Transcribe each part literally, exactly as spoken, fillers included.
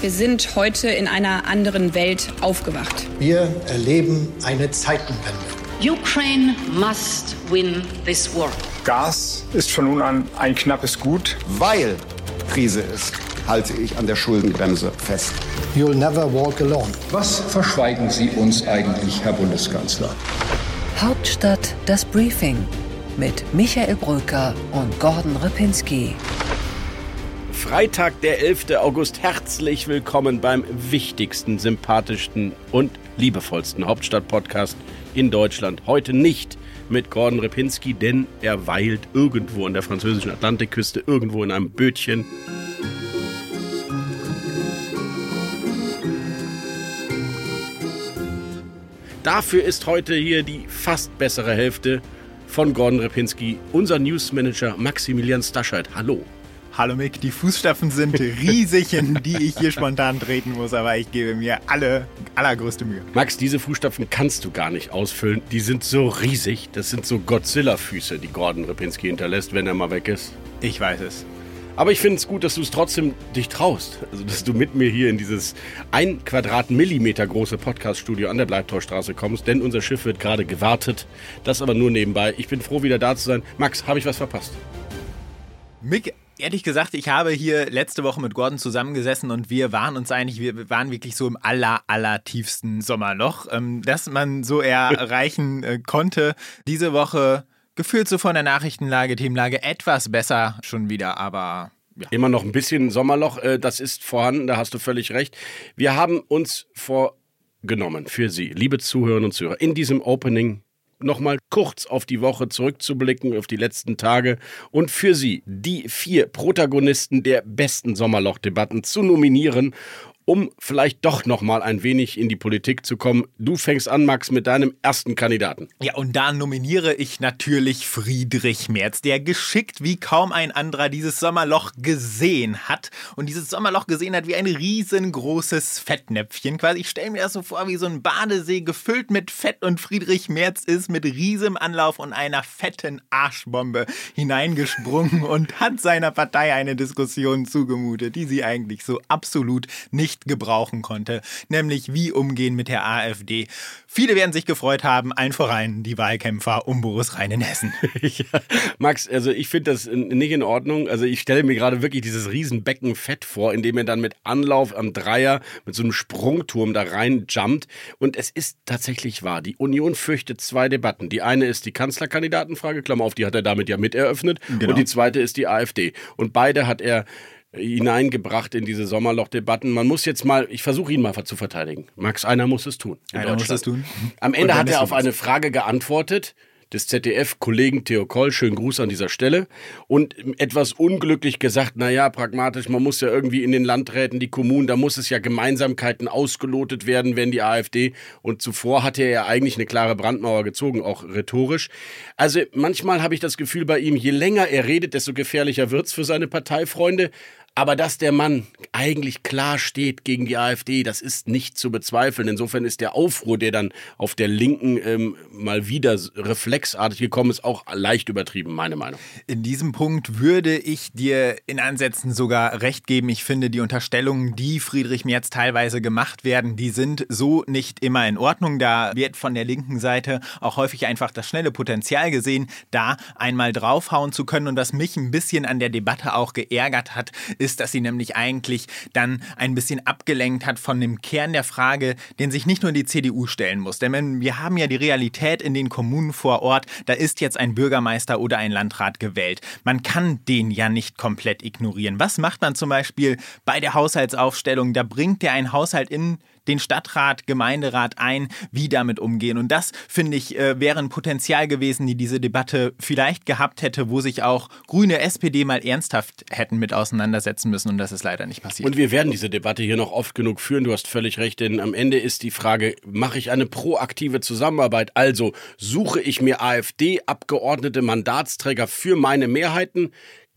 Wir sind heute in einer anderen Welt aufgewacht. Wir erleben eine Zeitenwende. Ukraine must win this war. Gas ist von nun an ein knappes Gut. Weil Krise ist, halte ich an der Schuldenbremse fest. You'll never walk alone. Was verschweigen Sie uns eigentlich, Herr Bundeskanzler? Hauptstadt, das Briefing mit Michael Bröcker und Gordon Repinski. Freitag, der elfter August. Herzlich willkommen beim wichtigsten, sympathischsten und liebevollsten Hauptstadt-Podcast in Deutschland. Heute nicht mit Gordon Repinski, denn er weilt irgendwo an der französischen Atlantikküste, irgendwo in einem Bötchen. Dafür ist heute hier die fast bessere Hälfte von Gordon Repinski, unser Newsmanager Maximilian Stascheit. Hallo. Hallo Mick, die Fußstapfen sind riesig, in die ich hier spontan treten muss, aber ich gebe mir alle allergrößte Mühe. Max, diese Fußstapfen kannst du gar nicht ausfüllen, die sind so riesig, das sind so Godzilla-Füße, die Gordon Repinski hinterlässt, wenn er mal weg ist. Ich weiß es. Aber ich finde es gut, dass du es trotzdem dich traust, also dass du mit mir hier in dieses ein Quadratmillimeter große Podcast-Studio an der Bleibtreustraße kommst, denn unser Schiff wird gerade gewartet, das aber nur nebenbei. Ich bin froh, wieder da zu sein. Max, habe ich was verpasst? Mick, ehrlich gesagt, ich habe hier letzte Woche mit Gordon zusammengesessen und wir waren uns eigentlich, wir waren wirklich so im aller, aller tiefsten Sommerloch, dass man so erreichen konnte. Diese Woche gefühlt so von der Nachrichtenlage, Themenlage etwas besser schon wieder, aber ja. Immer noch ein bisschen Sommerloch, das ist vorhanden, da hast du völlig recht. Wir haben uns vorgenommen für Sie, liebe Zuhörerinnen und Zuhörer, in diesem Opening nochmal kurz auf die Woche zurückzublicken, auf die letzten Tage und für Sie die vier Protagonisten der besten Sommerloch-Debatten zu nominieren, um vielleicht doch nochmal ein wenig in die Politik zu kommen. Du fängst an, Max, mit deinem ersten Kandidaten. Ja, und da nominiere ich natürlich Friedrich Merz, der geschickt wie kaum ein anderer dieses Sommerloch gesehen hat. Und dieses Sommerloch gesehen hat wie ein riesengroßes Fettnäpfchen. Quasi, ich stelle mir das so vor, wie so ein Badesee gefüllt mit Fett und Friedrich Merz ist mit riesem Anlauf und einer fetten Arschbombe hineingesprungen und hat seiner Partei eine Diskussion zugemutet, die sie eigentlich so absolut nicht gebrauchen konnte, nämlich wie umgehen mit der AfD. Viele werden sich gefreut haben, allen voran die Wahlkämpfer um Boris Rhein in Hessen. Ja, Max, also ich finde das nicht in Ordnung. Also ich stelle mir gerade wirklich dieses Riesenbecken Fett vor, in dem er dann mit Anlauf am Dreier mit so einem Sprungturm da rein jumpt. Und es ist tatsächlich wahr, die Union fürchtet zwei Debatten. Die eine ist die Kanzlerkandidatenfrage, Klammer auf, die hat er damit ja mit eröffnet. Genau. Und die zweite ist die AfD. Und beide hat er hineingebracht in diese Sommerloch-Debatten. Man muss jetzt mal, ich versuche ihn mal zu verteidigen. Max, einer muss es tun. Einer muss es tun. Am Ende hat er auf eine Frage geantwortet des Z D F-Kollegen Theo Koll, schönen Gruß an dieser Stelle, und etwas unglücklich gesagt, naja, pragmatisch, man muss ja irgendwie in den Landräten, die Kommunen, da muss es ja Gemeinsamkeiten ausgelotet werden, wenn die AfD, und zuvor hatte er ja eigentlich eine klare Brandmauer gezogen, auch rhetorisch. Also manchmal habe ich das Gefühl bei ihm, je länger er redet, desto gefährlicher wird's für seine Parteifreunde. Aber dass der Mann eigentlich klar steht gegen die AfD, das ist nicht zu bezweifeln. Insofern ist der Aufruhr, der dann auf der Linken ähm, mal wieder reflexartig gekommen ist, auch leicht übertrieben, meine Meinung. In diesem Punkt würde ich dir in Ansätzen sogar recht geben. Ich finde, die Unterstellungen, die Friedrich Merz teilweise gemacht werden, die sind so nicht immer in Ordnung. Da wird von der linken Seite auch häufig einfach das schnelle Potenzial gesehen, da einmal draufhauen zu können. Und was mich ein bisschen an der Debatte auch geärgert hat, ist, dass sie nämlich eigentlich dann ein bisschen abgelenkt hat von dem Kern der Frage, den sich nicht nur die C D U stellen muss. Denn wir haben ja die Realität in den Kommunen vor Ort, da ist jetzt ein Bürgermeister oder ein Landrat gewählt. Man kann den ja nicht komplett ignorieren. Was macht man zum Beispiel bei der Haushaltsaufstellung? Da bringt der einen Haushalt in den Stadtrat, Gemeinderat ein, wie damit umgehen. Und das, finde ich, wäre ein Potenzial gewesen, die diese Debatte vielleicht gehabt hätte, wo sich auch Grüne, S P D mal ernsthaft hätten mit auseinandersetzen müssen. Und das ist leider nicht passiert. Und wir werden diese Debatte hier noch oft genug führen. Du hast völlig recht, denn am Ende ist die Frage, mache ich eine proaktive Zusammenarbeit? Also suche ich mir AfD-Abgeordnete, Mandatsträger für meine Mehrheiten?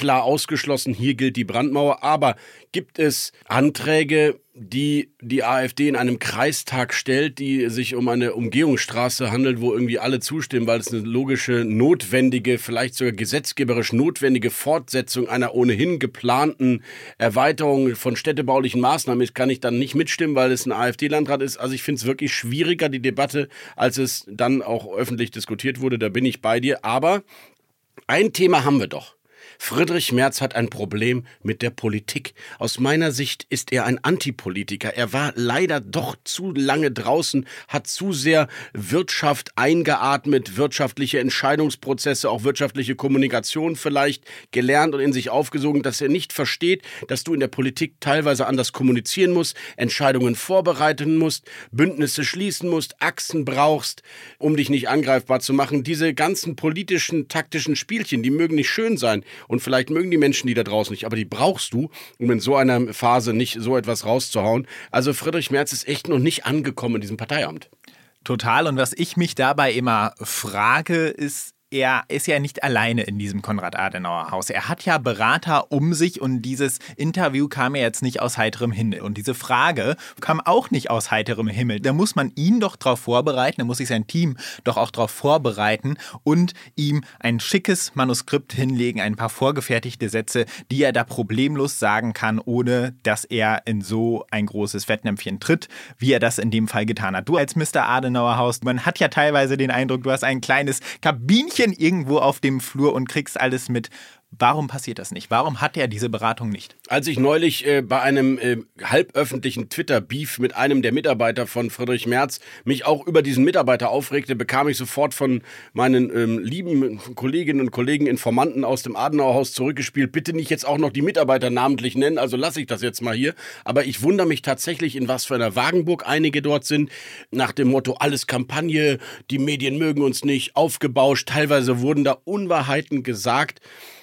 klar ausgeschlossen, hier gilt die Brandmauer. Aber gibt es Anträge, die die AfD in einem Kreistag stellt, die sich um eine Umgehungsstraße handelt, wo irgendwie alle zustimmen, weil es eine logische, notwendige, vielleicht sogar gesetzgeberisch notwendige Fortsetzung einer ohnehin geplanten Erweiterung von städtebaulichen Maßnahmen ist, kann ich dann nicht mitstimmen, weil es ein AfD-Landrat ist. Also ich finde es wirklich schwieriger, die Debatte, als es dann auch öffentlich diskutiert wurde. Da bin ich bei dir. Aber ein Thema haben wir doch. Friedrich Merz hat ein Problem mit der Politik. Aus meiner Sicht ist er ein Antipolitiker. Er war leider doch zu lange draußen, hat zu sehr Wirtschaft eingeatmet, wirtschaftliche Entscheidungsprozesse, auch wirtschaftliche Kommunikation vielleicht gelernt und in sich aufgesogen, dass er nicht versteht, dass du in der Politik teilweise anders kommunizieren musst, Entscheidungen vorbereiten musst, Bündnisse schließen musst, Achsen brauchst, um dich nicht angreifbar zu machen. Diese ganzen politischen, taktischen Spielchen, die mögen nicht schön sein, und vielleicht mögen die Menschen die da draußen nicht, aber die brauchst du, um in so einer Phase nicht so etwas rauszuhauen. Also Friedrich Merz ist echt noch nicht angekommen in diesem Parteiamt. Total. Und was ich mich dabei immer frage, ist, er ist ja nicht alleine in diesem Konrad-Adenauer-Haus. Er hat ja Berater um sich und dieses Interview kam ja jetzt nicht aus heiterem Himmel. Und diese Frage kam auch nicht aus heiterem Himmel. Da muss man ihn doch drauf vorbereiten, da muss sich sein Team doch auch drauf vorbereiten und ihm ein schickes Manuskript hinlegen, ein paar vorgefertigte Sätze, die er da problemlos sagen kann, ohne dass er in so ein großes Fettnäpfchen tritt, wie er das in dem Fall getan hat. Du als Mister Adenauer-Haus, man hat ja teilweise den Eindruck, du hast ein kleines Kabinchen irgendwo auf dem Flur und kriegst alles mit. Warum passiert das nicht? Warum hat er diese Beratung nicht? Als ich neulich äh, bei einem äh, halböffentlichen Twitter-Beef mit einem der Mitarbeiter von Friedrich Merz mich auch über diesen Mitarbeiter aufregte, bekam ich sofort von meinen ähm, lieben Kolleginnen und Kollegen Informanten aus dem Adenauerhaus zurückgespielt. Bitte nicht jetzt auch noch die Mitarbeiter namentlich nennen, also lasse ich das jetzt mal hier. Aber ich wundere mich tatsächlich, in was für einer Wagenburg einige dort sind. Nach dem Motto, alles Kampagne, die Medien mögen uns nicht, aufgebauscht. Teilweise wurden da Unwahrheiten gesagt,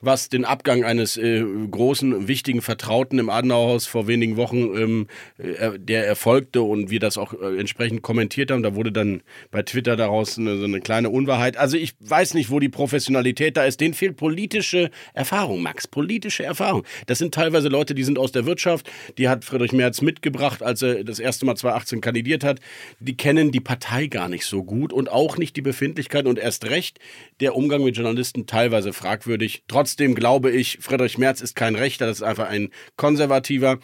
was den Abgang eines äh, großen, wichtigen Vertrauten im Adenauerhaus vor wenigen Wochen, ähm, äh, der erfolgte und wir das auch äh, entsprechend kommentiert haben. Da wurde dann bei Twitter daraus eine, so eine kleine Unwahrheit. Also ich weiß nicht, wo die Professionalität da ist. Denen fehlt politische Erfahrung, Max, politische Erfahrung. Das sind teilweise Leute, die sind aus der Wirtschaft, die hat Friedrich Merz mitgebracht, als er das erste Mal zweitausendachtzehn kandidiert hat. Die kennen die Partei gar nicht so gut und auch nicht die Befindlichkeiten und erst recht der Umgang mit Journalisten teilweise fragwürdig. Trotz Trotzdem glaube ich, Friedrich Merz ist kein Rechter, das ist einfach ein Konservativer.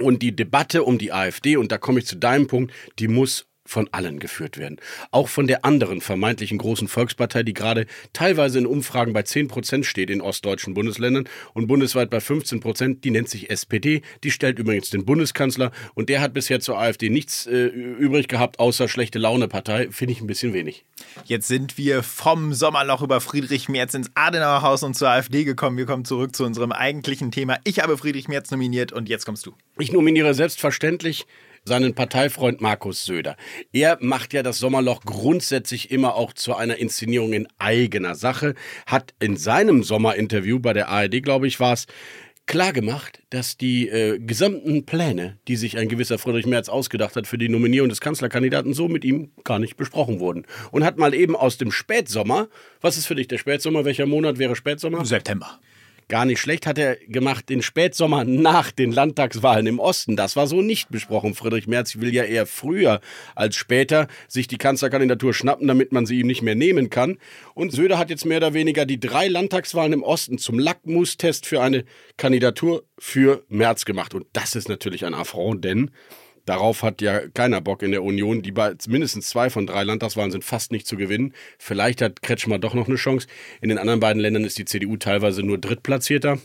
Und die Debatte um die AfD, und da komme ich zu deinem Punkt, die muss von allen geführt werden. Auch von der anderen vermeintlichen großen Volkspartei, die gerade teilweise in Umfragen bei zehn Prozent steht in ostdeutschen Bundesländern und bundesweit bei fünfzehn Prozent, die nennt sich S P D. Die stellt übrigens den Bundeskanzler und der hat bisher zur AfD nichts äh, übrig gehabt, außer schlechte Laune-Partei. Finde ich ein bisschen wenig. Jetzt sind wir vom Sommerloch über Friedrich Merz ins Adenauerhaus und zur AfD gekommen. Wir kommen zurück zu unserem eigentlichen Thema. Ich habe Friedrich Merz nominiert und jetzt kommst du. Ich nominiere selbstverständlich seinen Parteifreund Markus Söder. Er macht ja das Sommerloch grundsätzlich immer auch zu einer Inszenierung in eigener Sache, hat in seinem Sommerinterview bei der A R D, glaube ich, war es, klar gemacht, dass die äh, gesamten Pläne, die sich ein gewisser Friedrich Merz ausgedacht hat für die Nominierung des Kanzlerkandidaten, so mit ihm gar nicht besprochen wurden. Und hat mal eben aus dem Spätsommer, was ist für dich der Spätsommer, welcher Monat wäre Spätsommer? September. Gar nicht schlecht hat er gemacht den Spätsommer nach den Landtagswahlen im Osten. Das war so nicht besprochen. Friedrich Merz will ja eher früher als später sich die Kanzlerkandidatur schnappen, damit man sie ihm nicht mehr nehmen kann. Und Söder hat jetzt mehr oder weniger die drei Landtagswahlen im Osten zum Lackmustest für eine Kandidatur für Merz gemacht. Und das ist natürlich ein Affront, denn darauf hat ja keiner Bock in der Union. Die bei mindestens zwei von drei Landtagswahlen sind fast nicht zu gewinnen. Vielleicht hat Kretschmer doch noch eine Chance. In den anderen beiden Ländern ist die C D U teilweise nur Drittplatzierter.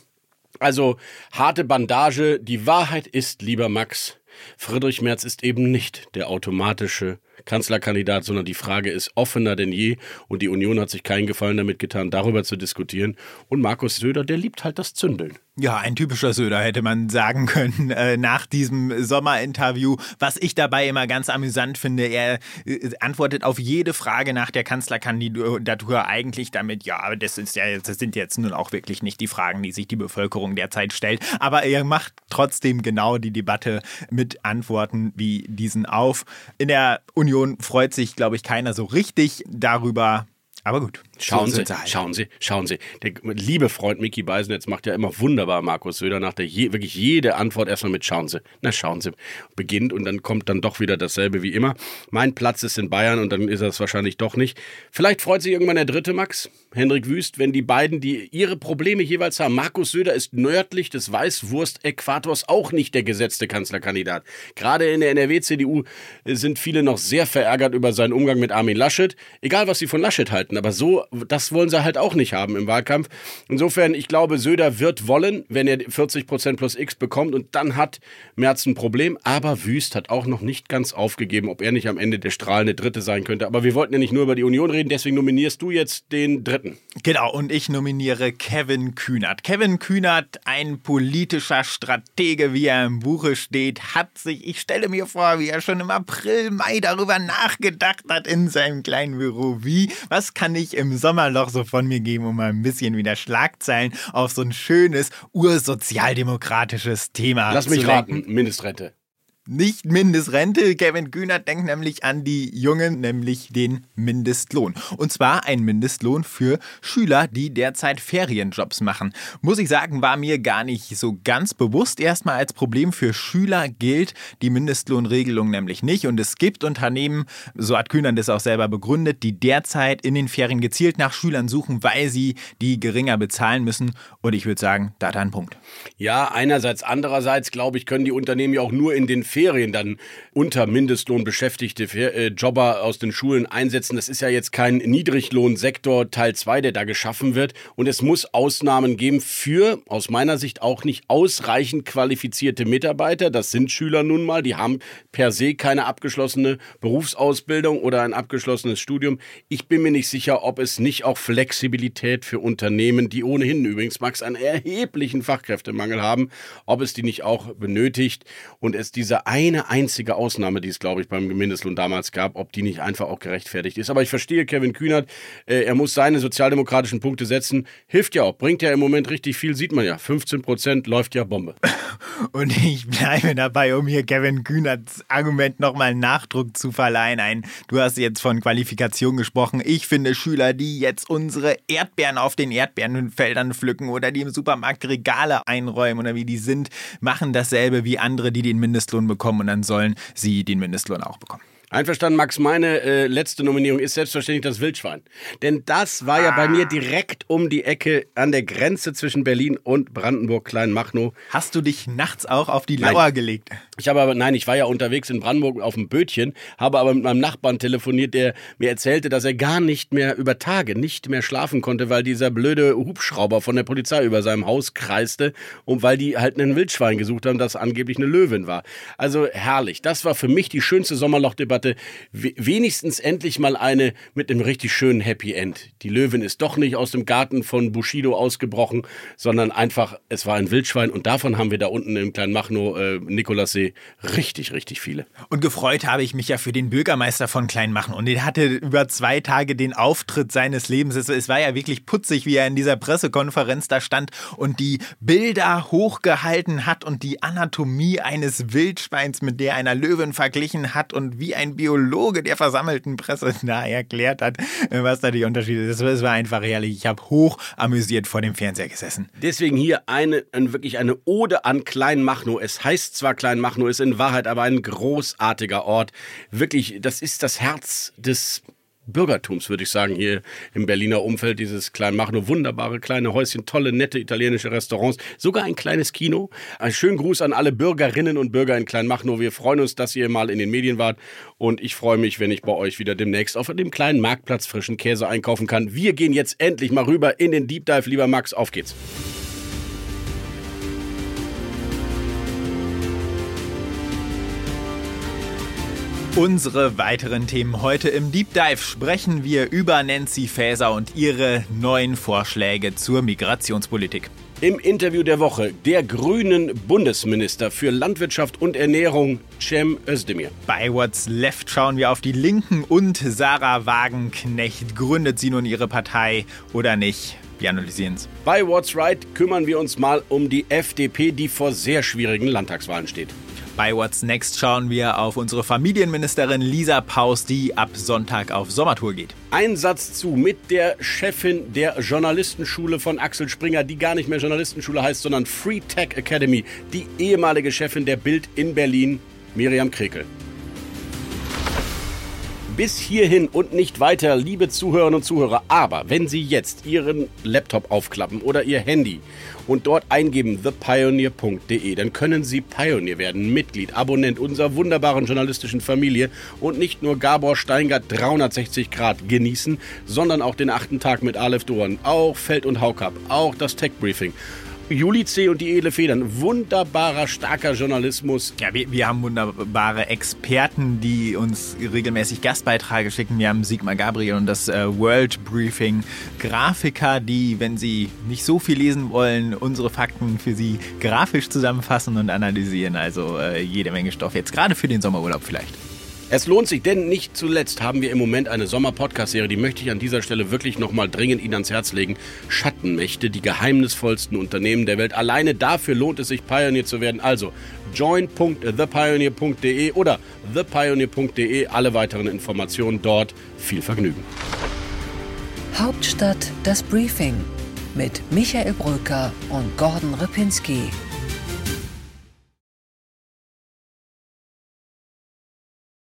Also harte Bandage. Die Wahrheit ist, lieber Max, Friedrich Merz ist eben nicht der automatische Kanzlerkandidat, sondern die Frage ist offener denn je. Und die Union hat sich keinen Gefallen damit getan, darüber zu diskutieren. Und Markus Söder, der liebt halt das Zündeln. Ja, ein typischer Söder, hätte man sagen können, äh, nach diesem Sommerinterview. Was ich dabei immer ganz amüsant finde, er äh, antwortet auf jede Frage nach der Kanzlerkandidatur eigentlich damit, ja, aber das ist ja, das sind jetzt nun auch wirklich nicht die Fragen, die sich die Bevölkerung derzeit stellt. Aber er macht trotzdem genau die Debatte mit Antworten wie diesen auf. In der Union freut sich, glaube ich, keiner so richtig darüber. Aber gut. Schauen Sie, schauen Sie, schauen Sie. Der liebe Freund Micky Beisenherz macht ja immer wunderbar Markus Söder nach der je, wirklich jede Antwort erstmal mit schauen Sie. Na, schauen Sie. Beginnt und dann kommt dann doch wieder dasselbe wie immer. Mein Platz ist in Bayern und dann ist er es wahrscheinlich doch nicht. Vielleicht freut sich irgendwann der dritte Max, Hendrik Wüst, wenn die beiden, die ihre Probleme jeweils haben. Markus Söder ist nördlich des Weißwurst-Äquators auch nicht der gesetzte Kanzlerkandidat. Gerade in der N R W C D U sind viele noch sehr verärgert über seinen Umgang mit Armin Laschet. Egal, was sie von Laschet halten, aber so, das wollen sie halt auch nicht haben im Wahlkampf. Insofern, ich glaube, Söder wird wollen, wenn er vierzig Prozent plus X bekommt und dann hat Merz ein Problem. Aber Wüst hat auch noch nicht ganz aufgegeben, ob er nicht am Ende der strahlende Dritte sein könnte. Aber wir wollten ja nicht nur über die Union reden, deswegen nominierst du jetzt den Dritten. Genau, und ich nominiere Kevin Kühnert. Kevin Kühnert, ein politischer Stratege, wie er im Buche steht, hat sich, ich stelle mir vor, wie er schon im April, Mai darüber nachgedacht hat in seinem kleinen Büro, wie, was kann ich im Sommerloch so von mir geben, um mal ein bisschen wieder Schlagzeilen auf so ein schönes, ursozialdemokratisches Thema zu lenken. Lass mich raten, Mindestrente. Nicht Mindestrente. Kevin Kühnert denkt nämlich an die Jungen, nämlich den Mindestlohn. Und zwar ein Mindestlohn für Schüler, die derzeit Ferienjobs machen. Muss ich sagen, war mir gar nicht so ganz bewusst. Erstmal als Problem für Schüler gilt die Mindestlohnregelung nämlich nicht. Und es gibt Unternehmen, so hat Kühnert das auch selber begründet, die derzeit in den Ferien gezielt nach Schülern suchen, weil sie die geringer bezahlen müssen. Und ich würde sagen, da hat er einen Punkt. Ja, einerseits. Andererseits, glaube ich, können die Unternehmen ja auch nur in den Ferien dann unter Mindestlohn beschäftigte Jobber aus den Schulen einsetzen. Das ist ja jetzt kein Niedriglohnsektor Teil zwei, der da geschaffen wird. Und es muss Ausnahmen geben für, aus meiner Sicht, auch nicht ausreichend qualifizierte Mitarbeiter. Das sind Schüler nun mal. Die haben per se keine abgeschlossene Berufsausbildung oder ein abgeschlossenes Studium. Ich bin mir nicht sicher, ob es nicht auch Flexibilität für Unternehmen, die ohnehin übrigens, Max, einen erheblichen Fachkräftemangel haben, ob es die nicht auch benötigt und es diese eine einzige Ausnahme, die es, glaube ich, beim Mindestlohn damals gab, ob die nicht einfach auch gerechtfertigt ist. Aber ich verstehe Kevin Kühnert, äh, er muss seine sozialdemokratischen Punkte setzen. Hilft ja auch, bringt ja im Moment richtig viel, sieht man ja. fünfzehn Prozent läuft ja Bombe. Und ich bleibe dabei, um hier Kevin Kühnerts Argument nochmal Nachdruck zu verleihen. Ein, du hast jetzt von Qualifikation gesprochen. Ich finde Schüler, die jetzt unsere Erdbeeren auf den Erdbeerenfeldern pflücken oder die im Supermarkt Regale einräumen oder wie die sind, machen dasselbe wie andere, die den Mindestlohn bekommen und dann sollen sie den Mindestlohn auch bekommen. Einverstanden, Max. Meine äh, letzte Nominierung ist selbstverständlich das Wildschwein. Denn das war ah. ja bei mir direkt um die Ecke an der Grenze zwischen Berlin und Brandenburg, Kleinmachnow. Hast du dich nachts auch auf die Lauer nein. gelegt? Ich habe aber, nein, ich war ja unterwegs in Brandenburg auf dem Bötchen, habe aber mit meinem Nachbarn telefoniert, der mir erzählte, dass er gar nicht mehr über Tage nicht mehr schlafen konnte, weil dieser blöde Hubschrauber von der Polizei über seinem Haus kreiste und weil die halt einen Wildschwein gesucht haben, das angeblich eine Löwin war. Also herrlich. Das war für mich die schönste Sommerlochdebatte. Wenigstens endlich mal eine mit einem richtig schönen Happy End. Die Löwin ist doch nicht aus dem Garten von Bushido ausgebrochen, sondern einfach, es war ein Wildschwein und davon haben wir da unten im Kleinmachnow, äh, Nikolassee, richtig, richtig viele. Und gefreut habe ich mich ja für den Bürgermeister von Kleinmachnow und der hatte über zwei Tage den Auftritt seines Lebens. Es war ja wirklich putzig, wie er in dieser Pressekonferenz da stand und die Bilder hochgehalten hat und die Anatomie eines Wildschweins mit der einer Löwin verglichen hat und wie ein Biologe der versammelten Presse nahe erklärt hat, was da die Unterschiede sind. Das war einfach herrlich. Ich habe hoch amüsiert vor dem Fernseher gesessen. Deswegen hier eine, wirklich eine Ode an Kleinmachnow. Es heißt zwar Kleinmachnow, ist in Wahrheit aber ein großartiger Ort. Wirklich, das ist das Herz des Bürgertums, würde ich sagen, hier im Berliner Umfeld, dieses Kleinmachnow, wunderbare kleine Häuschen, tolle, nette italienische Restaurants, sogar ein kleines Kino. Einen schönen Gruß an alle Bürgerinnen und Bürger in Kleinmachnow. Wir freuen uns, dass ihr mal in den Medien wart und ich freue mich, wenn ich bei euch wieder demnächst auf dem kleinen Marktplatz frischen Käse einkaufen kann. Wir gehen jetzt endlich mal rüber in den Deep Dive, lieber Max, auf geht's. Unsere weiteren Themen heute im Deep Dive sprechen wir über Nancy Faeser und ihre neuen Vorschläge zur Migrationspolitik. Im Interview der Woche der grünen Bundesminister für Landwirtschaft und Ernährung, Cem Özdemir. Bei What's Left schauen wir auf die Linken und Sarah Wagenknecht. Gründet sie nun ihre Partei oder nicht? Wir analysieren es. Bei What's Right kümmern wir uns mal um die F D P, die vor sehr schwierigen Landtagswahlen steht. Bei What's Next schauen wir auf unsere Familienministerin Lisa Paus, die ab Sonntag auf Sommertour geht. Ein Satz zu mit der Chefin der Journalistenschule von Axel Springer, die gar nicht mehr Journalistenschule heißt, sondern Free Tech Academy, die ehemalige Chefin der Bild in Berlin, Miriam Krekel. Bis hierhin und nicht weiter, liebe Zuhörerinnen und Zuhörer. Aber wenn Sie jetzt Ihren Laptop aufklappen oder Ihr Handy und dort eingeben the pioneer punkt de, dann können Sie Pioneer werden, Mitglied, Abonnent unserer wunderbaren journalistischen Familie und nicht nur Gabor Steingart dreihundertsechzig Grad genießen, sondern auch den achten Tag mit Aleph Doan, auch Feld und Haukap, auch das Tech Briefing. Juli C. und die edle Federn. Wunderbarer, starker Journalismus. Ja, wir, wir haben wunderbare Experten, die uns regelmäßig Gastbeiträge schicken. Wir haben Sigmar Gabriel und das äh, World Briefing. Grafiker, die, wenn sie nicht so viel lesen wollen, unsere Fakten für sie grafisch zusammenfassen und analysieren. Also äh, jede Menge Stoff. Jetzt gerade für den Sommerurlaub vielleicht. Es lohnt sich, denn nicht zuletzt haben wir im Moment eine Sommer-Podcast-Serie, die möchte ich an dieser Stelle wirklich nochmal dringend Ihnen ans Herz legen. Schattenmächte, die geheimnisvollsten Unternehmen der Welt. Alleine dafür lohnt es sich, Pionier zu werden. Also join punkt the pioneer punkt de oder the pioneer punkt de. Alle weiteren Informationen dort. Viel Vergnügen. Hauptstadt, das Briefing mit Michael Bröcker und Gordon Repinski.